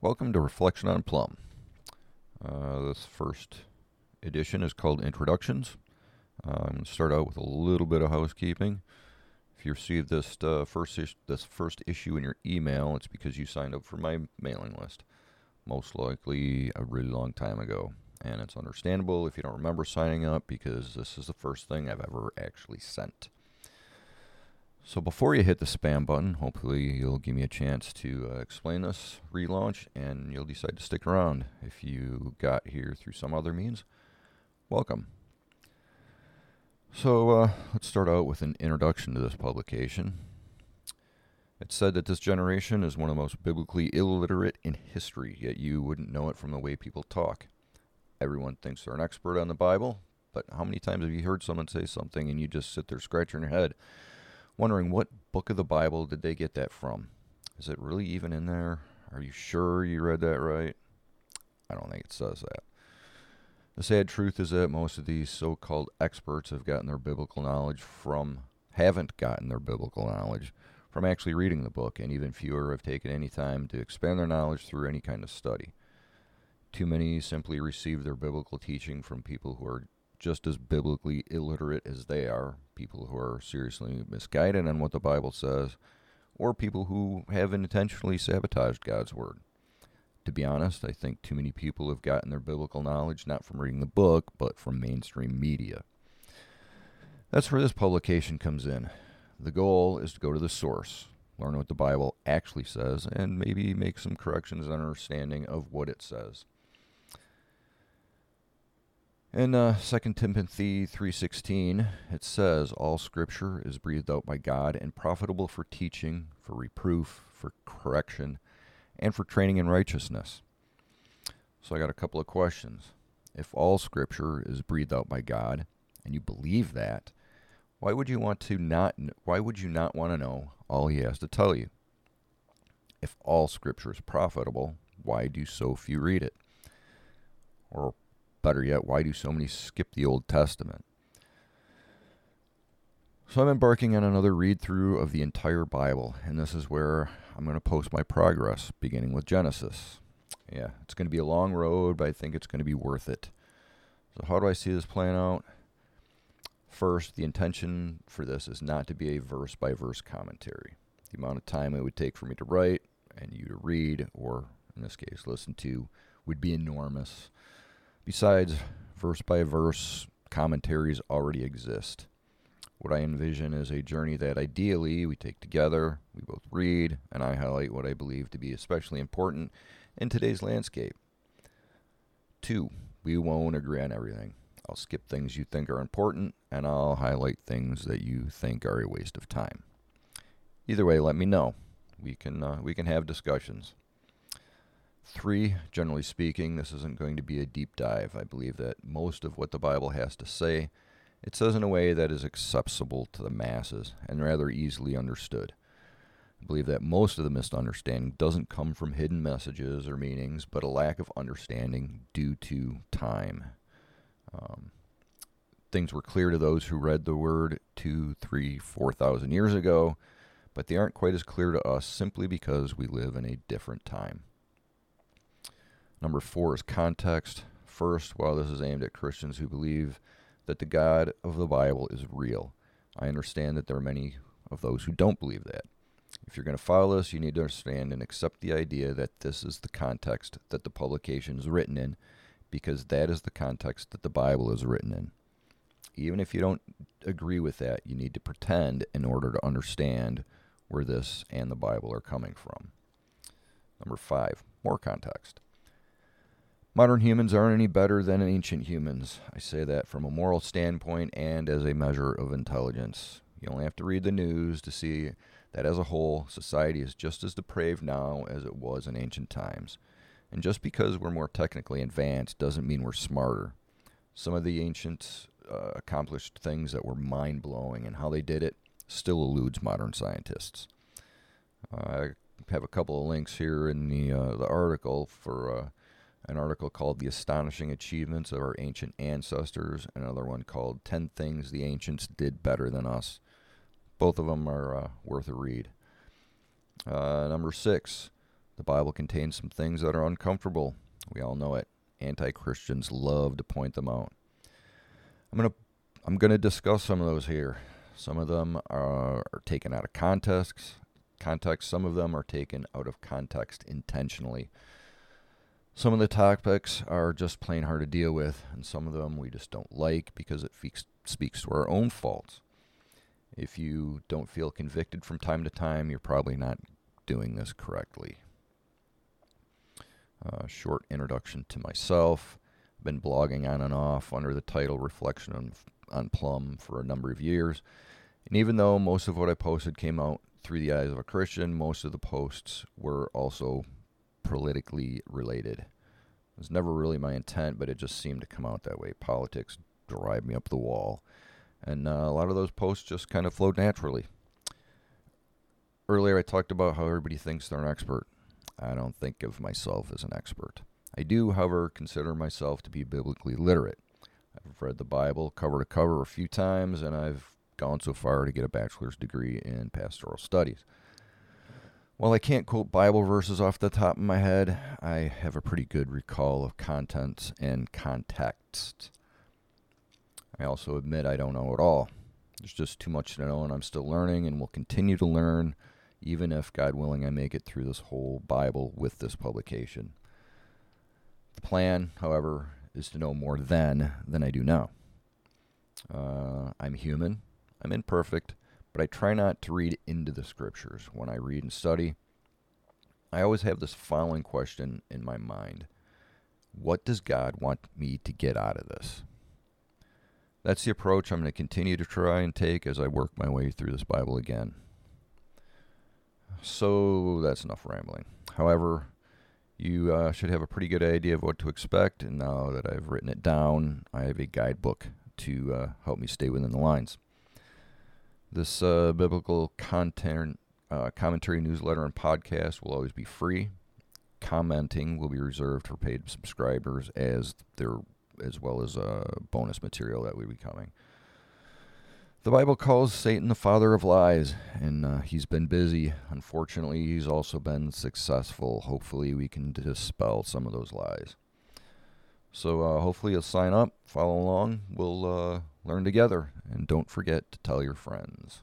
Welcome to Reflection on Plumb. This first edition is called Introductions. I'm going to start out with a little bit of housekeeping. If you received this first issue in your email, it's because you signed up for my mailing list, most likely a really long time ago. And it's understandable if you don't remember signing up, because this is the first thing I've ever actually sent. So before you hit the spam button, hopefully you'll give me a chance to explain this relaunch, and you'll decide to stick around. If you got here through some other means, welcome. So let's start out with an introduction to this publication. It's said that this generation is one of the most biblically illiterate in history, yet you wouldn't know it from the way people talk. Everyone thinks they're an expert on the Bible, but how many times have you heard someone say something and you just sit there scratching your head, wondering what book of the Bible did they get that from? Is it really even in there? Are you sure you read that right? I don't think it says that. The sad truth is that most of these so-called experts haven't gotten their biblical knowledge from actually reading the book, and even fewer have taken any time to expand their knowledge through any kind of study. Too many simply receive their biblical teaching from people who are just as biblically illiterate as they are, people who are seriously misguided on what the Bible says, or people who have intentionally sabotaged God's Word. To be honest, I think too many people have gotten their biblical knowledge not from reading the book, but from mainstream media. That's where this publication comes in. The goal is to go to the source, learn what the Bible actually says, and maybe make some corrections and understanding of what it says. In Second Timothy 3:16, it says, "All Scripture is breathed out by God and profitable for teaching, for reproof, for correction, and for training in righteousness." So I got a couple of questions. If all Scripture is breathed out by God, and you believe that, why would you not want to know all He has to tell you? If all Scripture is profitable, why do so few read it? Or better yet, why do so many skip the Old Testament? So I'm embarking on another read-through of the entire Bible, and this is where I'm going to post my progress, beginning with Genesis. Yeah, it's going to be a long road, but I think it's going to be worth it. So how do I see this playing out? First, the intention for this is not to be a verse-by-verse commentary. The amount of time it would take for me to write and you to read, or in this case, listen to, would be enormous. Besides, verse-by-verse commentaries already exist. What I envision is a journey that ideally we take together, we both read, and I highlight what I believe to be especially important in today's landscape. 2, we won't agree on everything. I'll skip things you think are important, and I'll highlight things that you think are a waste of time. Either way, let me know. We can have discussions. 3, generally speaking, this isn't going to be a deep dive. I believe that most of what the Bible has to say, it says in a way that is accessible to the masses and rather easily understood. I believe that most of the misunderstanding doesn't come from hidden messages or meanings, but a lack of understanding due to time. Things were clear to those who read the Word 2,000, 3,000, 4,000 years ago, but they aren't quite as clear to us simply because we live in a different time. Number 4 is context. First, while this is aimed at Christians who believe that the God of the Bible is real, I understand that there are many of those who don't believe that. If you're going to follow this, you need to understand and accept the idea that this is the context that the publication is written in, because that is the context that the Bible is written in. Even if you don't agree with that, you need to pretend in order to understand where this and the Bible are coming from. Number 5, more context. Modern humans aren't any better than ancient humans. I say that from a moral standpoint and as a measure of intelligence. You only have to read the news to see that as a whole, society is just as depraved now as it was in ancient times. And just because we're more technically advanced doesn't mean we're smarter. Some of the ancients accomplished things that were mind-blowing, and how they did it still eludes modern scientists. I have a couple of links here in the article for an article called The Astonishing Achievements of Our Ancient Ancestors, another one called 10 Things the Ancients Did Better Than Us. Both of them are worth a read. Number 6, The Bible contains some things that are uncomfortable. We all know it. Anti-Christians love to point them out. I'm going to discuss some of those here. Some of them are taken out of context. Some of them are taken out of context intentionally. Some of the topics are just plain hard to deal with, and some of them we just don't like because it speaks to our own faults. If you don't feel convicted from time to time, you're probably not doing this correctly. Short introduction to myself. I've been blogging on and off under the title Reflection on Plumb for a number of years. And even though most of what I posted came out through the eyes of a Christian, most of the posts were also politically related. It was never really my intent, but it just seemed to come out that way. Politics drive me up the wall. And a lot of those posts just kind of flowed naturally. Earlier I talked about how everybody thinks they're an expert. I don't think of myself as an expert. I do, however, consider myself to be biblically literate. I've read the Bible cover to cover a few times, and I've gone so far to get a bachelor's degree in pastoral studies. While I can't quote Bible verses off the top of my head, I have a pretty good recall of contents and context. I also admit I don't know it all. There's just too much to know, and I'm still learning and will continue to learn, even if, God willing, I make it through this whole Bible with this publication. The plan, however, is to know more then than I do now. I'm human. I'm imperfect, but I try not to read into the scriptures. When I read and study, I always have this following question in my mind. What does God want me to get out of this? That's the approach I'm going to continue to try and take as I work my way through this Bible again. So that's enough rambling. However, you should have a pretty good idea of what to expect, and now that I've written it down, I have a guidebook to help me stay within the lines. This biblical content commentary newsletter and podcast will always be free. Commenting will be reserved for paid subscribers, as well as bonus material that will be coming. The Bible calls Satan the father of lies, and he's been busy. Unfortunately, he's also been successful. Hopefully, we can dispel some of those lies. So hopefully you'll sign up, follow along, we'll learn together, and don't forget to tell your friends.